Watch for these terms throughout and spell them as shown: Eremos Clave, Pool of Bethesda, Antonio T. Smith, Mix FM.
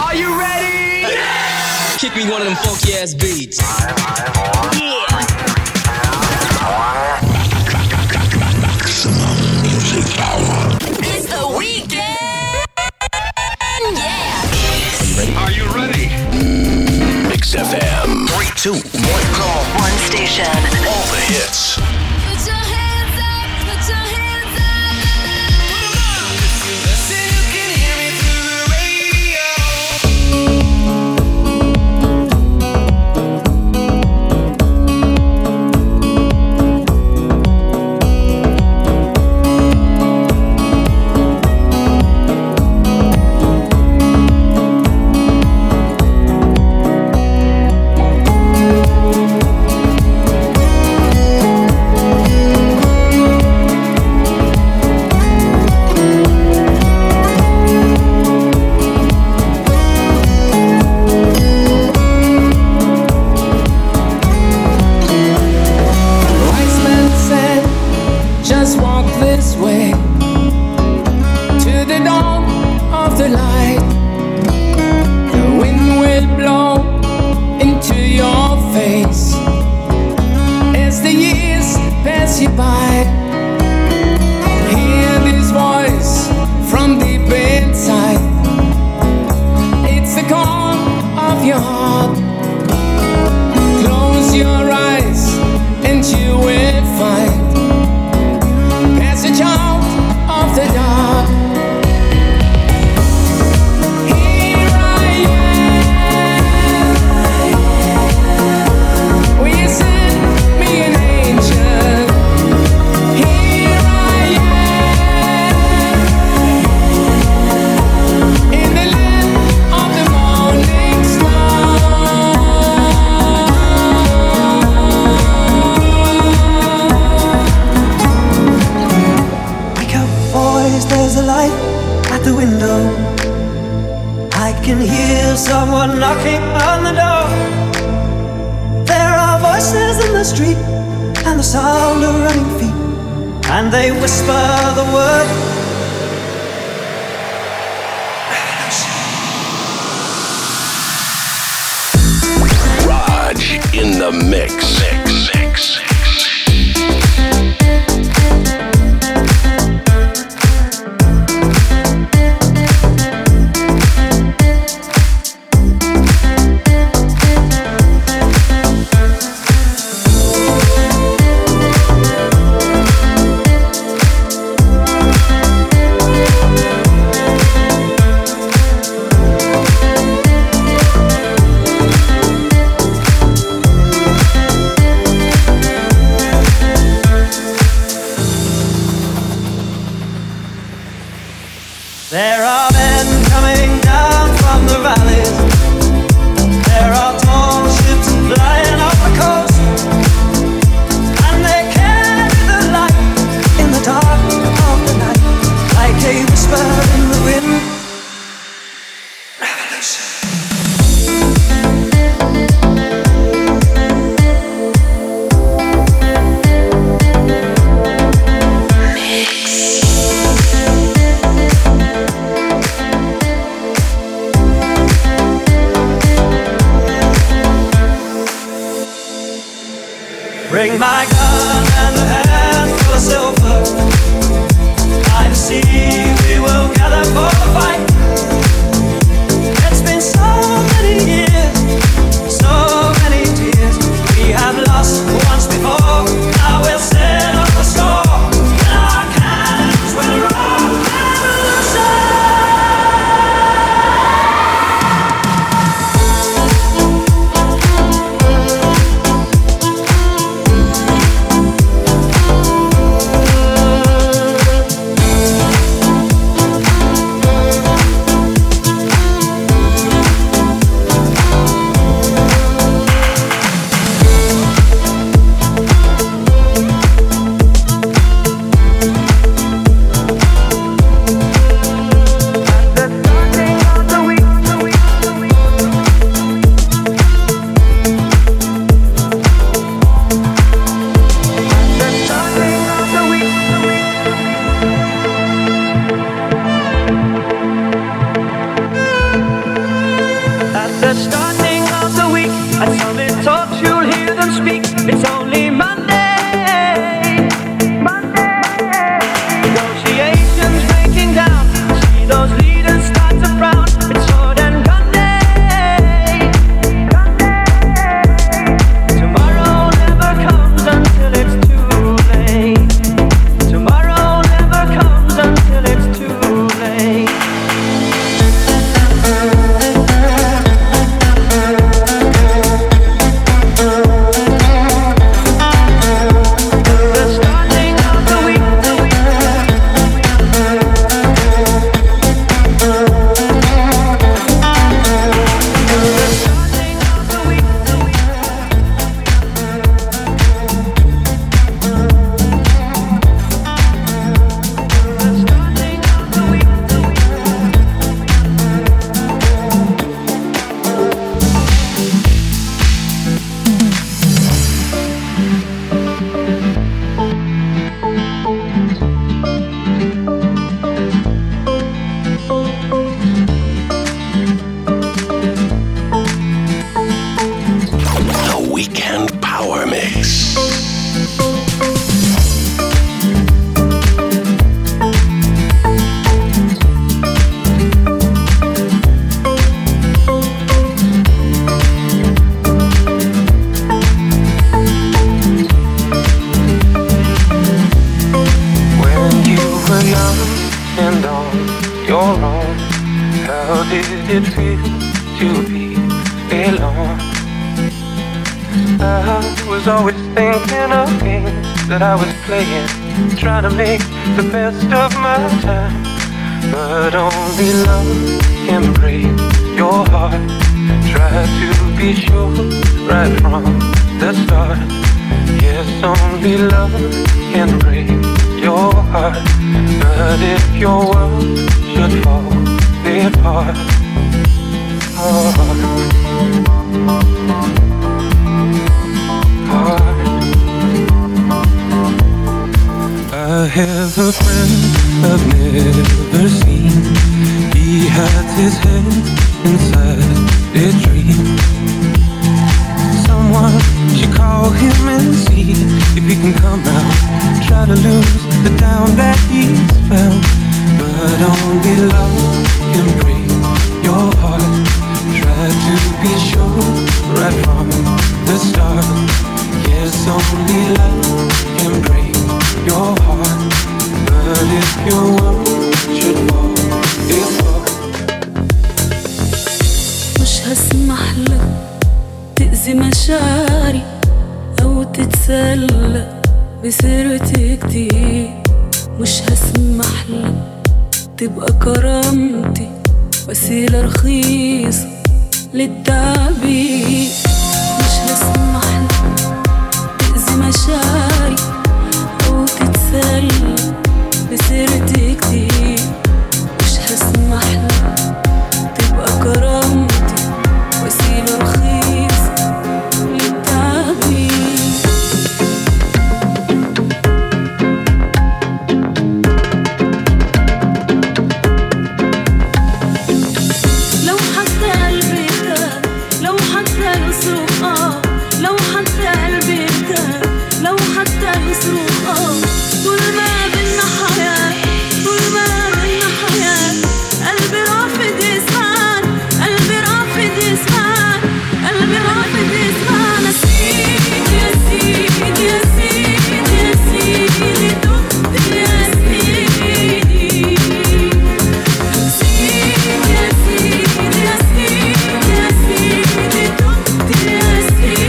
Are you ready? Yeah! Kick me one of them funky ass beats. Yeah! Maximum music power. It's the weekend! Yeah! Are you ready? Mix FM. 3, 2, 1. Call one station. All the hits. the starting of the week. At Summit Talks you'll hear them speak. It's only Monday. Negotiations breaking down. See those leaders start to frown. It's Sword and Monday. Tomorrow never comes until it's too late. Tomorrow never comes until it's too late. Trying to make the best of my time, but only love can break your heart. Try to be sure right from the start. Yes, only love can break your heart. But if your world should fall apart, I have a friend I've never seen. He hides his head inside a dream. Someone should call him and see if he can come out. Try to lose the down that he's found. But only love can break your heart. Try to be sure right from the start. Yes, only love can break your heart, but if your world should fall apart, مش هسمح لك تأذي مشاعري أو تتسلى بسيرتي كتير. مش هسمح لك تبقى كرامتي وسيلة رخيصة للتعبير. مش هسمح لك تأذي مشاعري بسيرتي كتير. مش هسمحلك تبقى كرامتي وسيلة رخيصة للتعبير. لو حتى قلبي ده، لو حتى يصرخ لو حتى قلبي ده، لو حتى يصرخ طول ما بينا حياة، طول ما بينا حياة. قلبي رافض يسمع، قلبي رافض يسمع، قلبي رافض يسمع. نسيت يا سيدي، يا سيدي، يا سيدي، تبت يا سيدي. نسيت يا سيدي، يا سيدي، يا سيدي، تبت يا سيدي.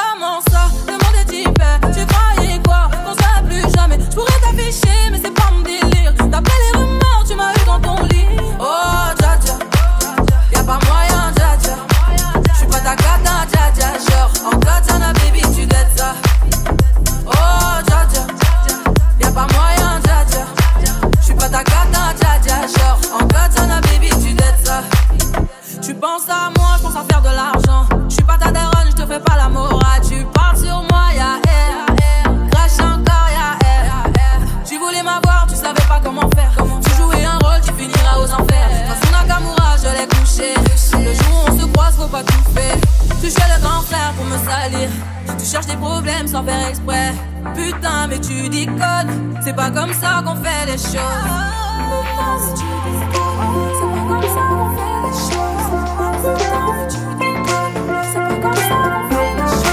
Comment ça? Le monde est hyper. Tu croyais quoi? Qu'on soit plus jamais. Je pourrais t'afficher mais c'est pas salir. Tu cherches des problèmes sans faire exprès. Putain mais tu déconnes. C'est pas comme ça qu'on fait les choses. Putain mais tu déconnes. C'est pas comme ça qu'on fait les choses. Putain mais tu déconnes. C'est pas comme ça qu'on fait les choses.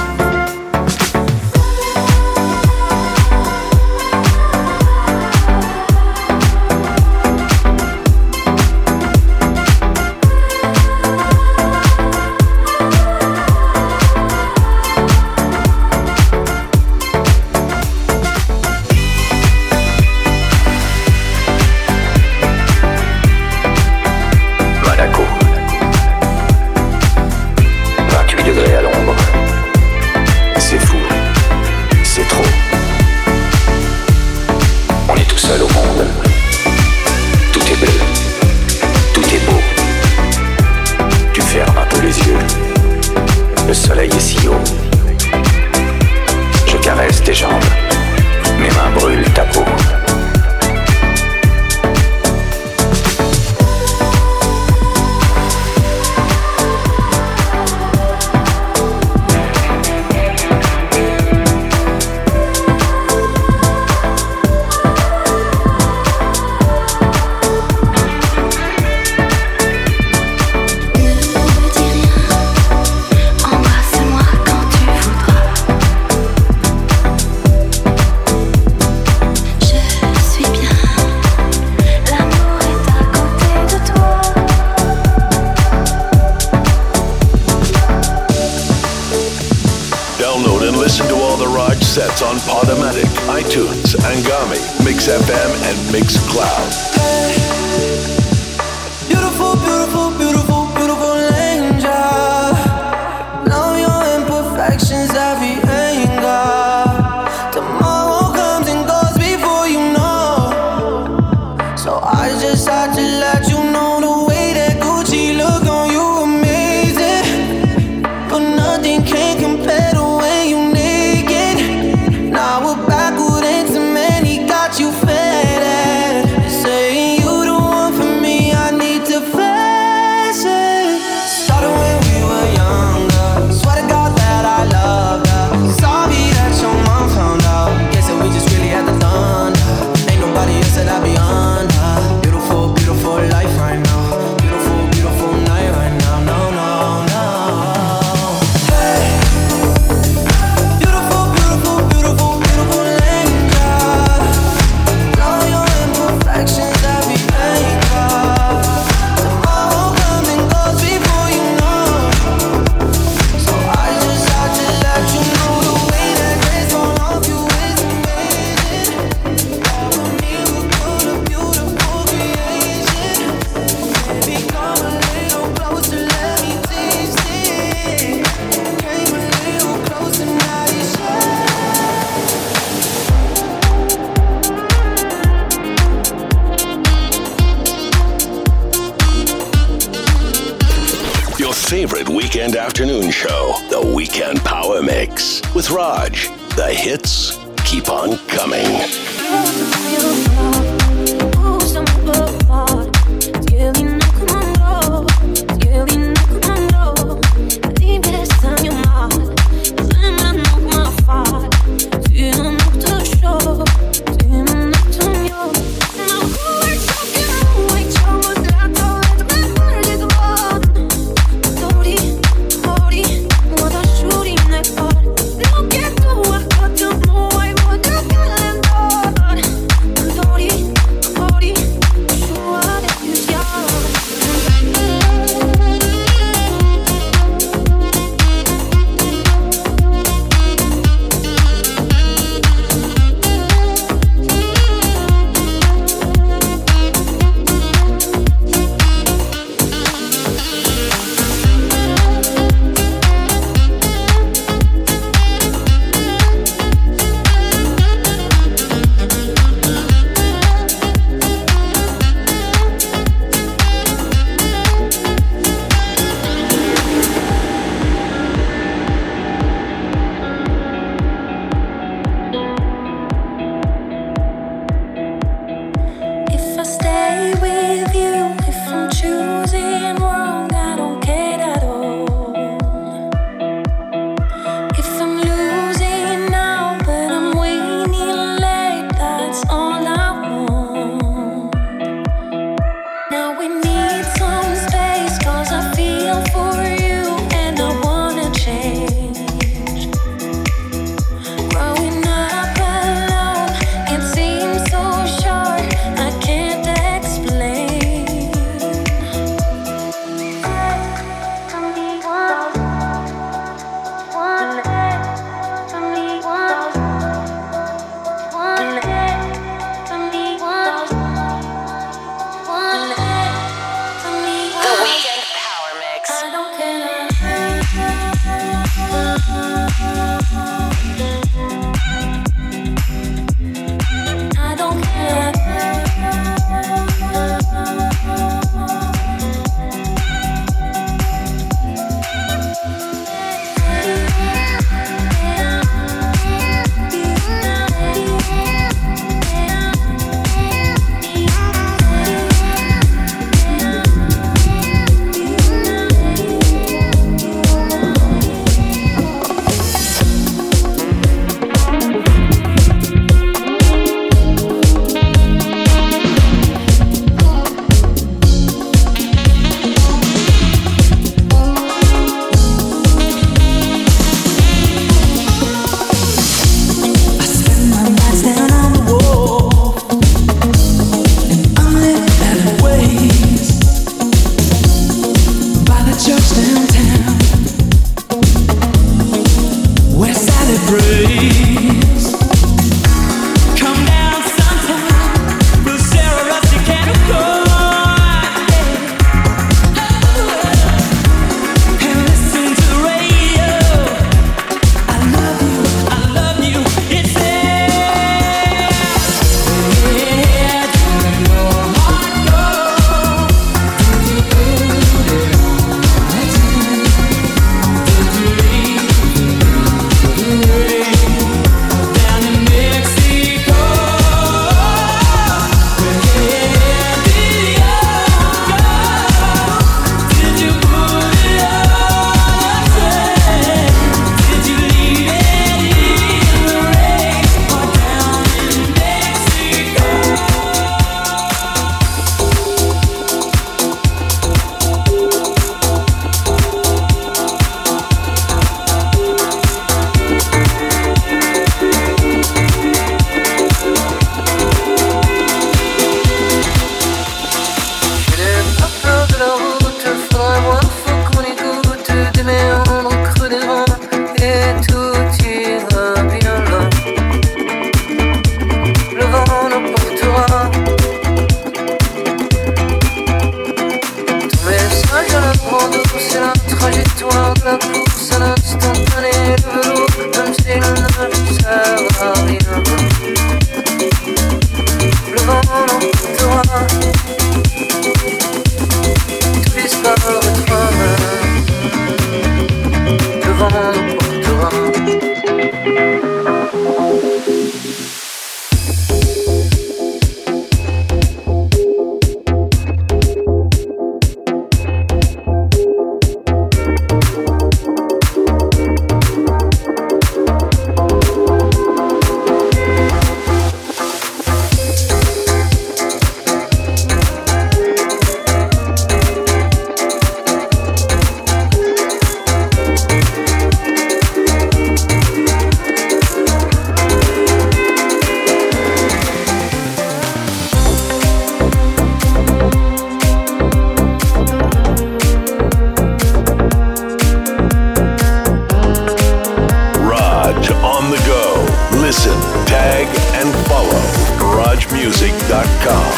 mixfmmusic.com.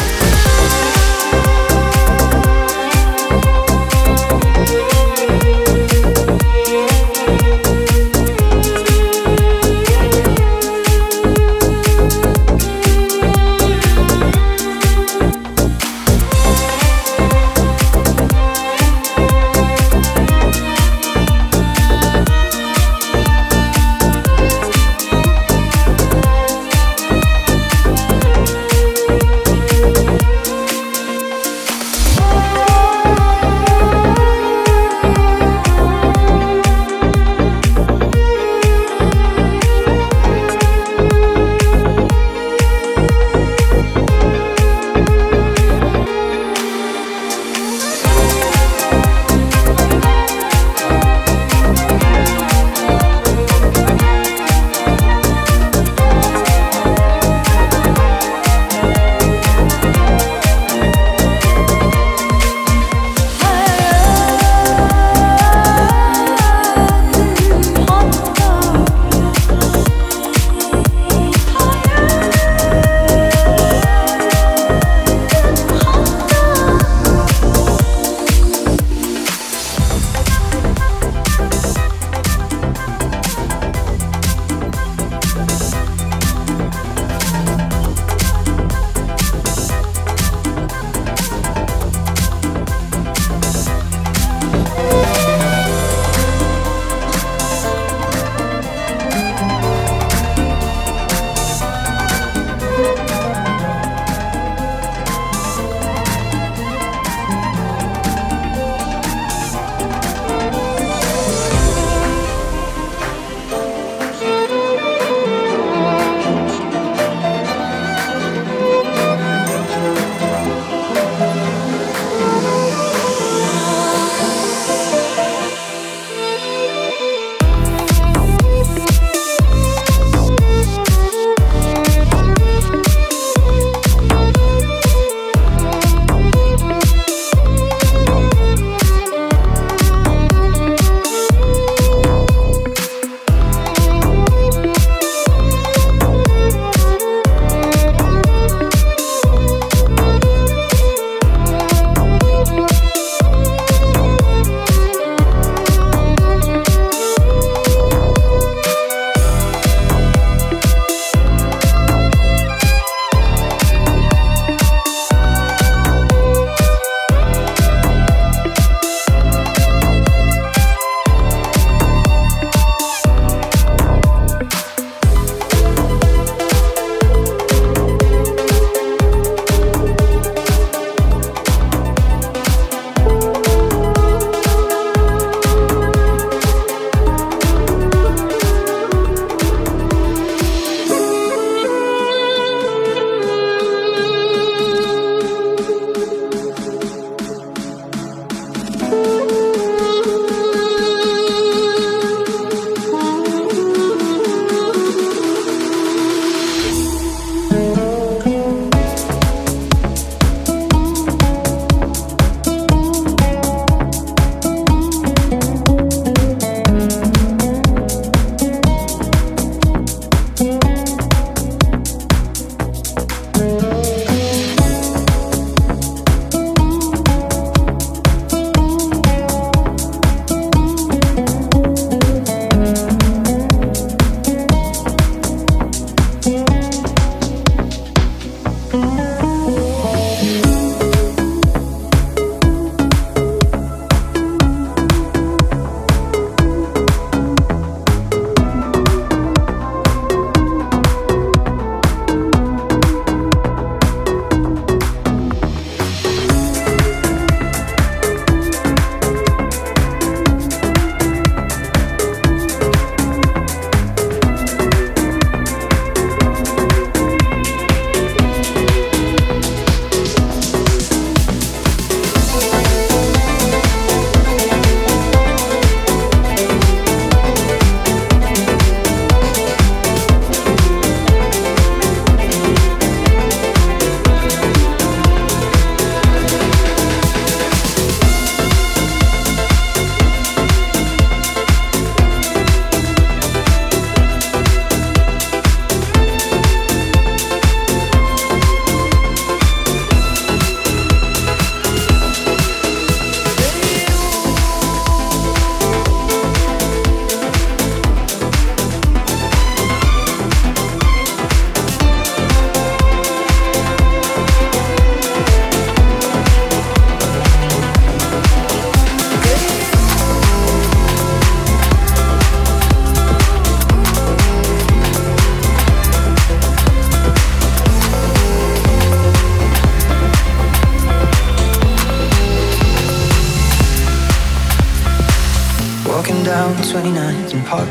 29th and Park.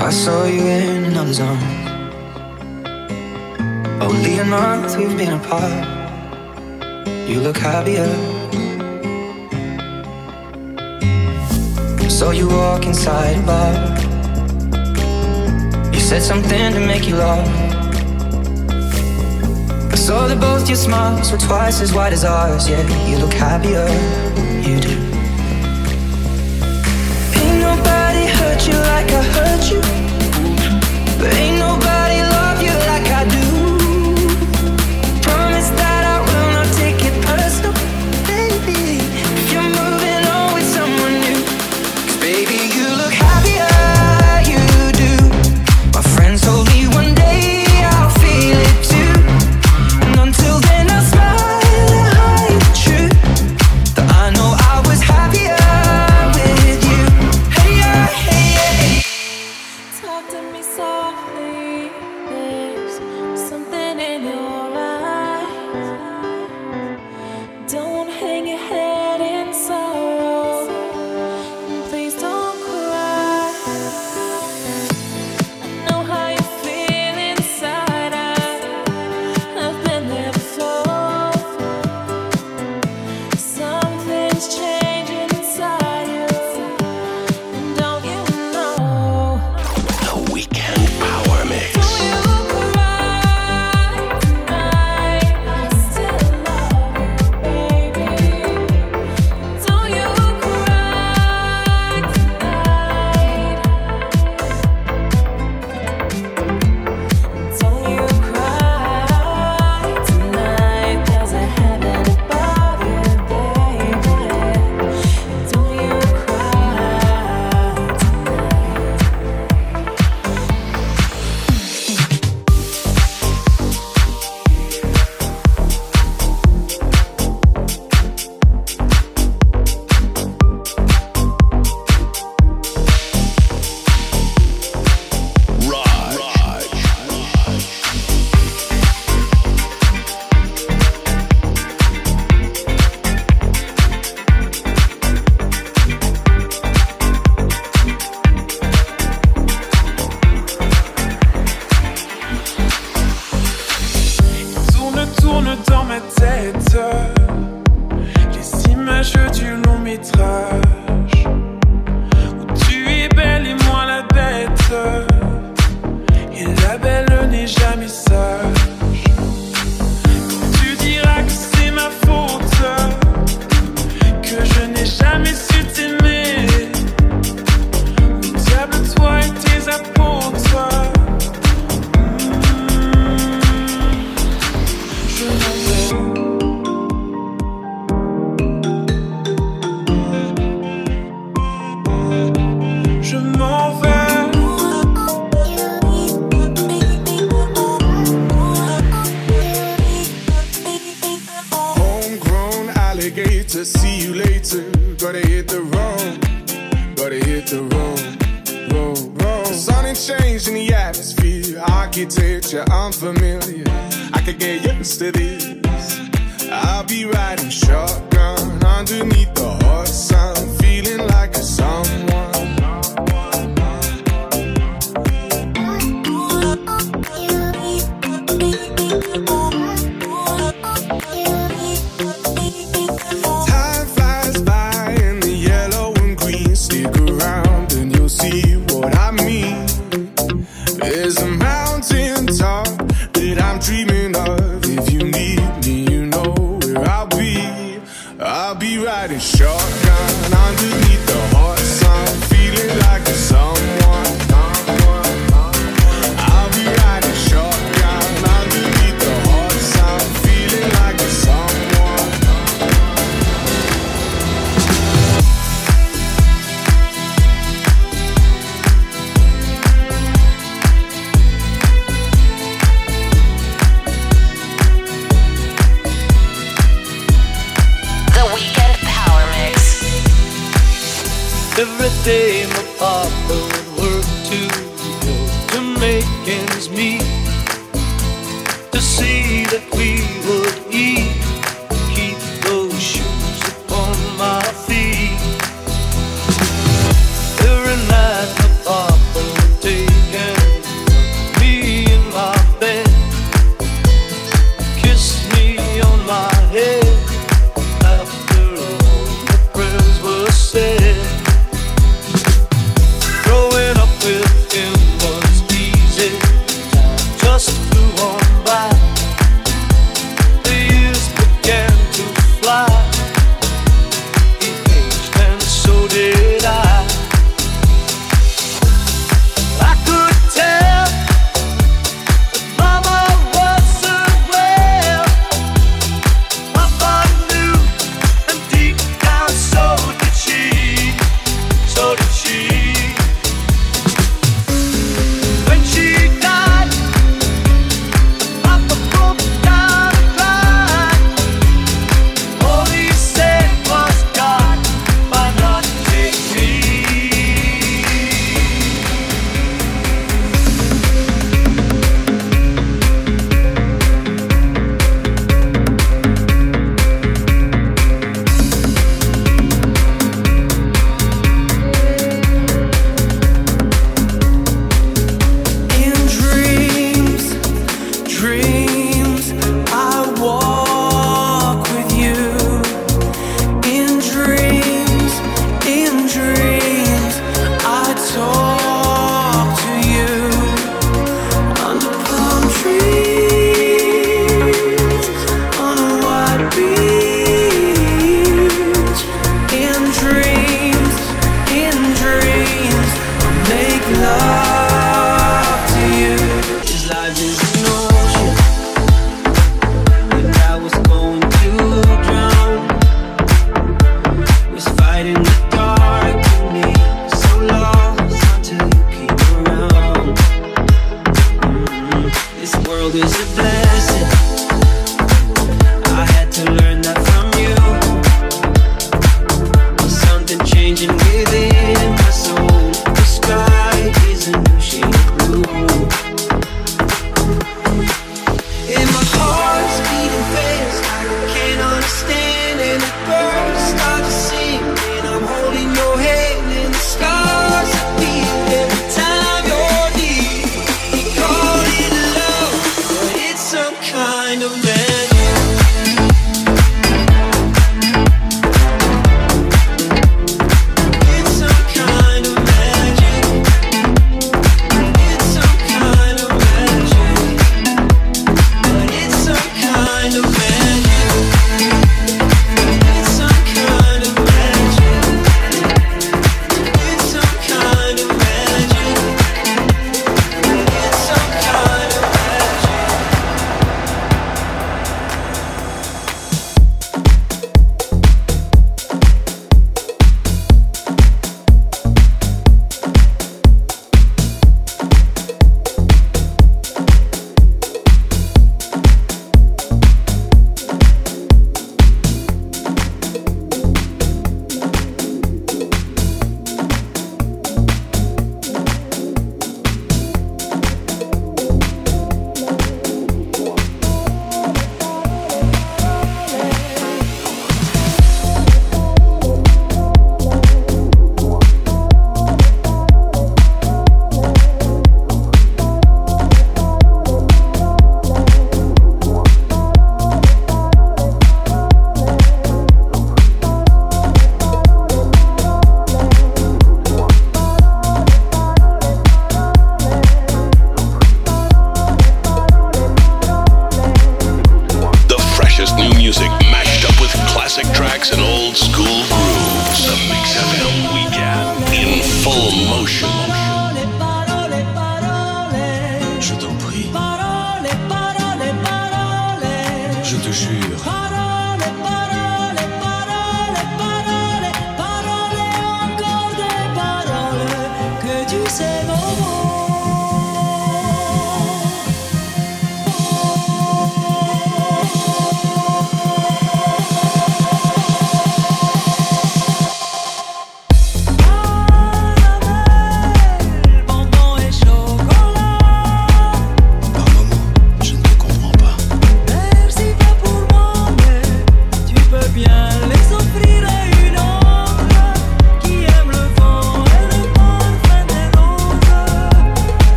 I saw you in another's arms. Only a month we've been apart. You look happier. So you walk inside a bar. You said something to make you laugh. I saw that both your smiles were twice as wide as ours. Yeah, you look happier, you do. Ain't nobody hurt you like I hurt you. But ain't nobody love you like I do. Promise that I will not take it personal, baby. If you're moving on with someone new, 'cause baby, you look happier, you do. My friends told me one day I'll feel it too. And until then I'll smile.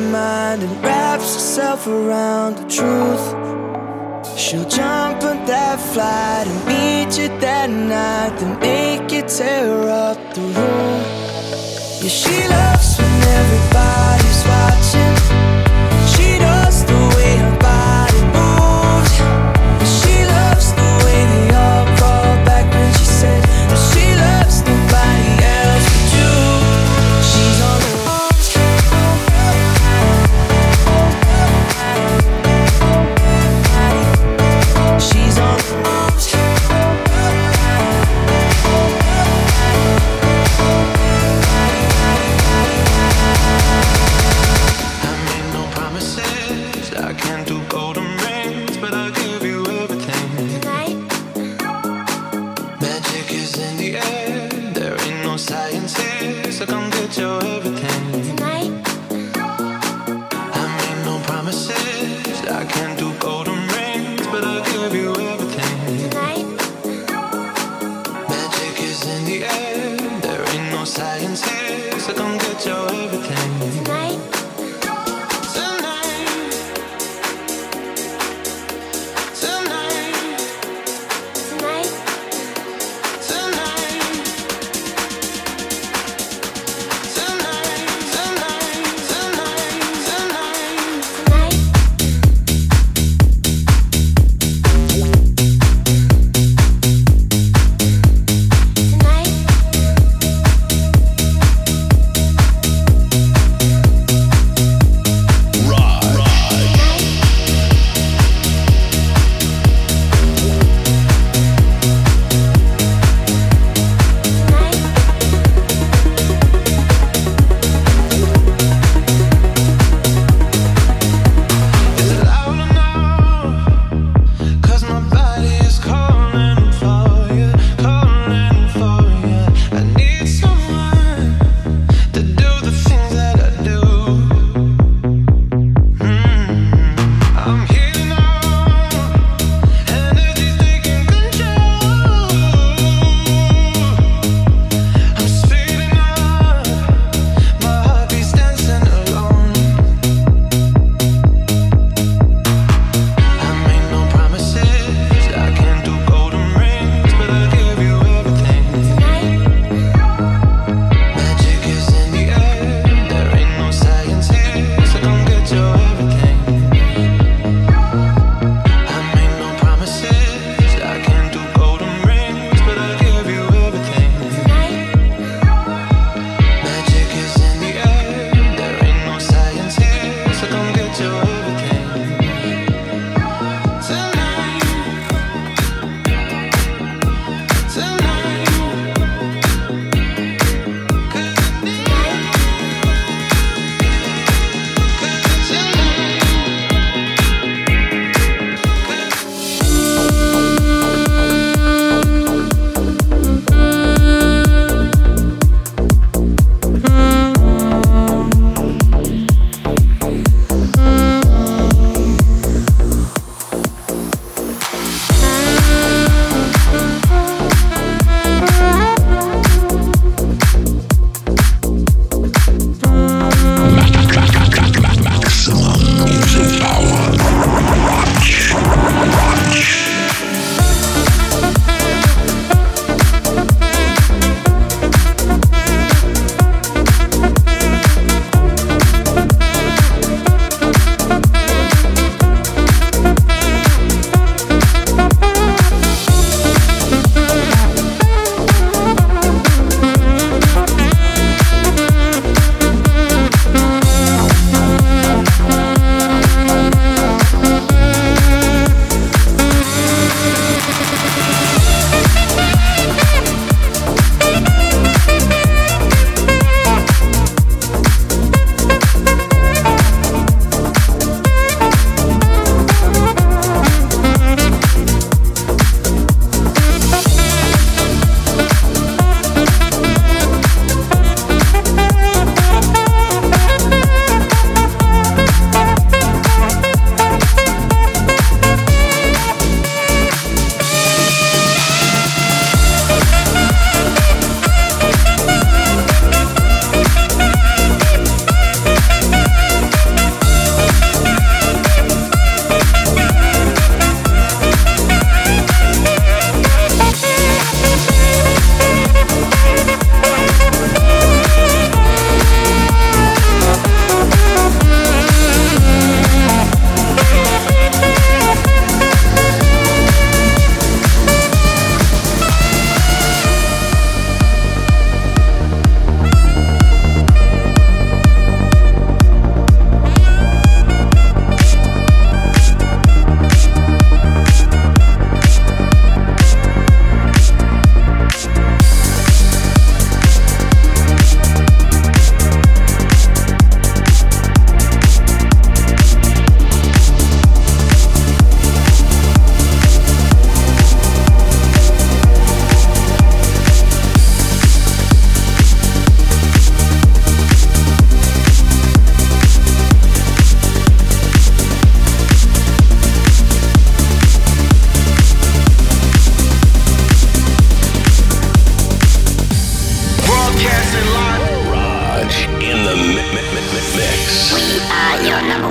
mind and wraps herself around the truth. She'll jump on that flight and meet you that night, then make you tear up the room. Yeah, she loves when everybody's watching. She does the way her body moves. She loves the way they all crawl back when she said that she loves nobody else but you. She's on the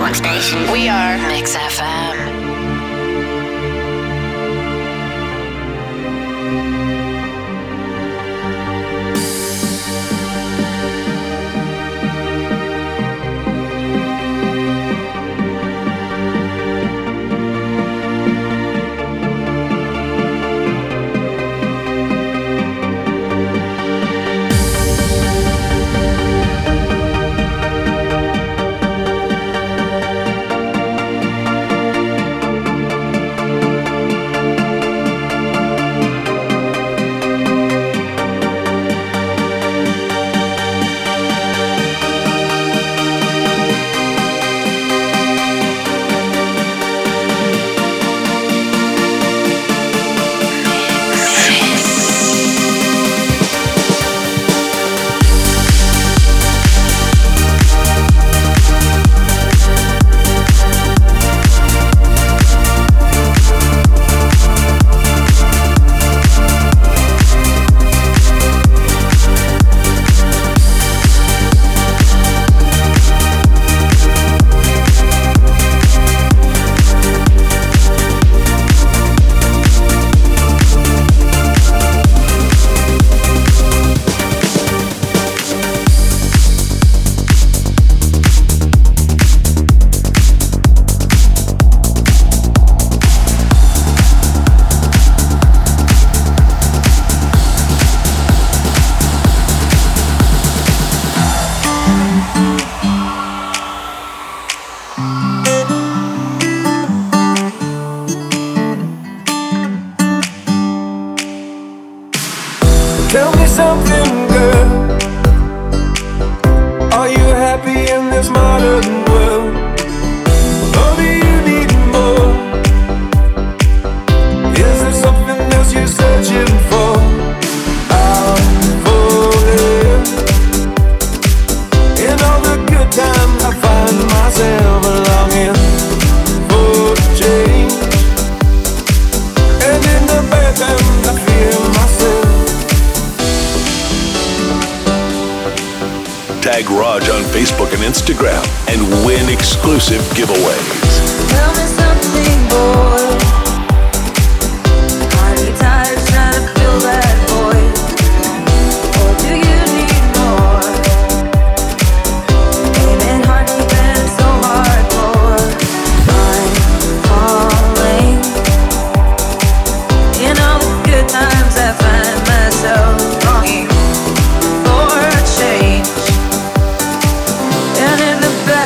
one station. We are Mix FM.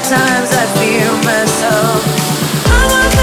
Times I feel myself.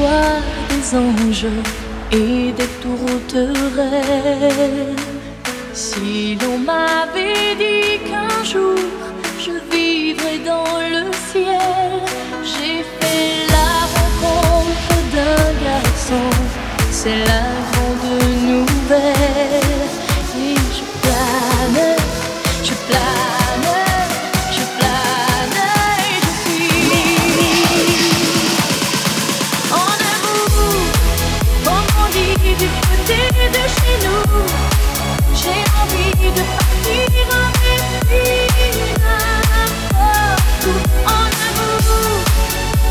voix des anges et des tourterelles. Si l'on m'avait dit qu'un jour je vivrais dans le ciel, j'ai fait la rencontre d'un garçon, c'est la grande nouvelle. Et je plane, je plane et je suis en amour. Quand on dit du côté de chez nous, j'ai envie de partir avec lui n'importe où. En amour,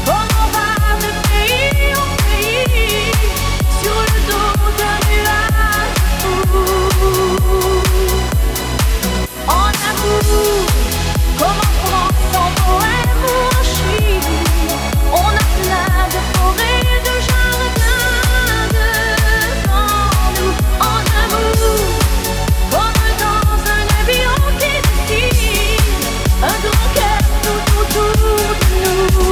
quand on va de pays en pays, sur le dos d'un nuage. En amour, comme en France, en Bohème ou en Chine, on a plein de forêts, de jardins devant nous. En amour, comme dans un avion qui défile, un grand cœur tout autour de nous.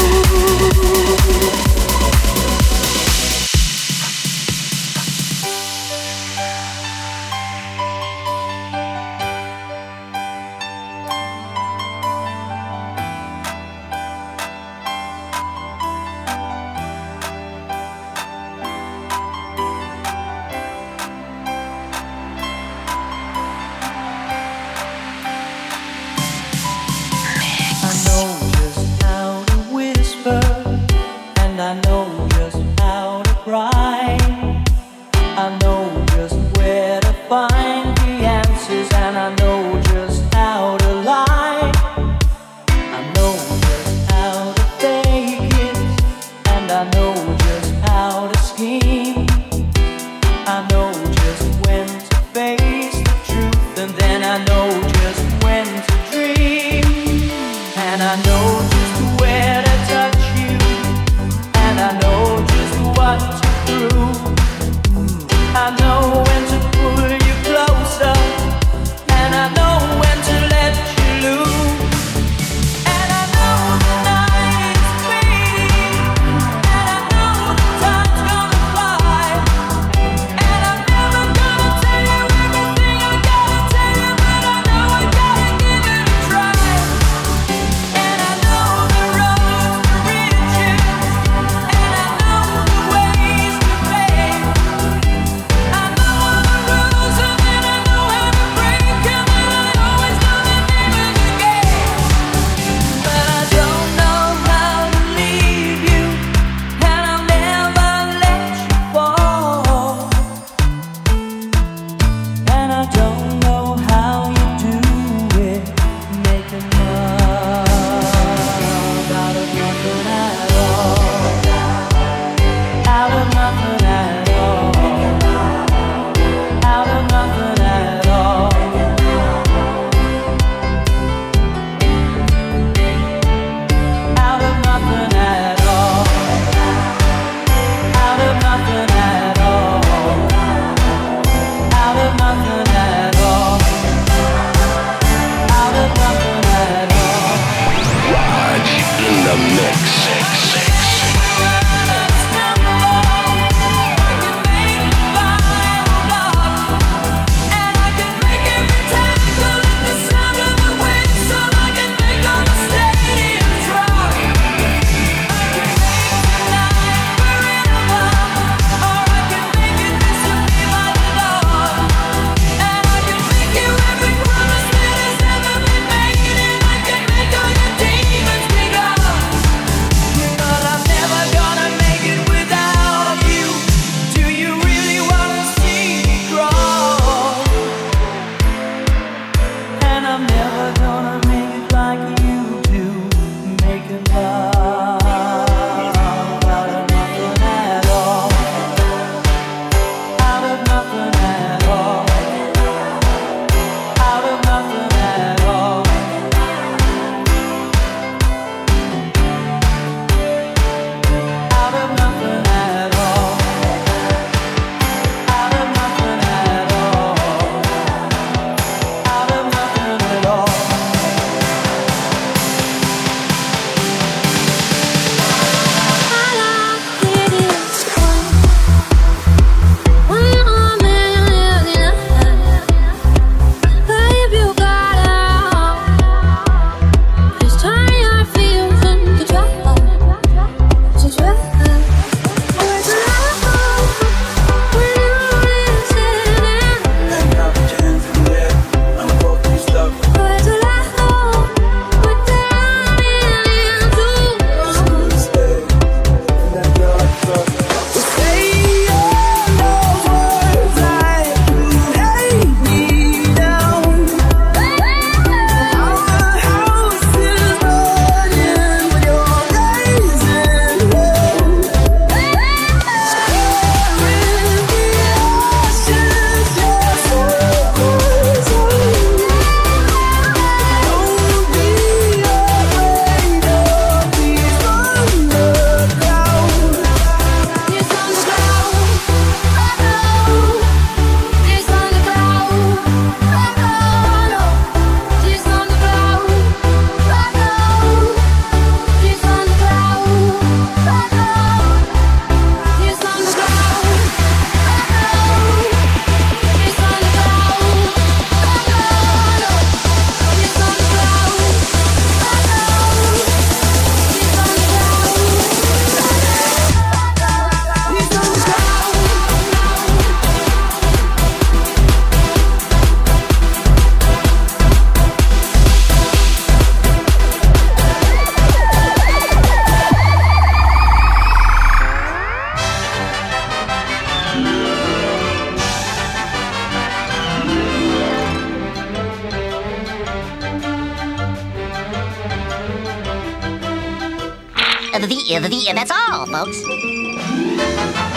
the, and that's all, folks.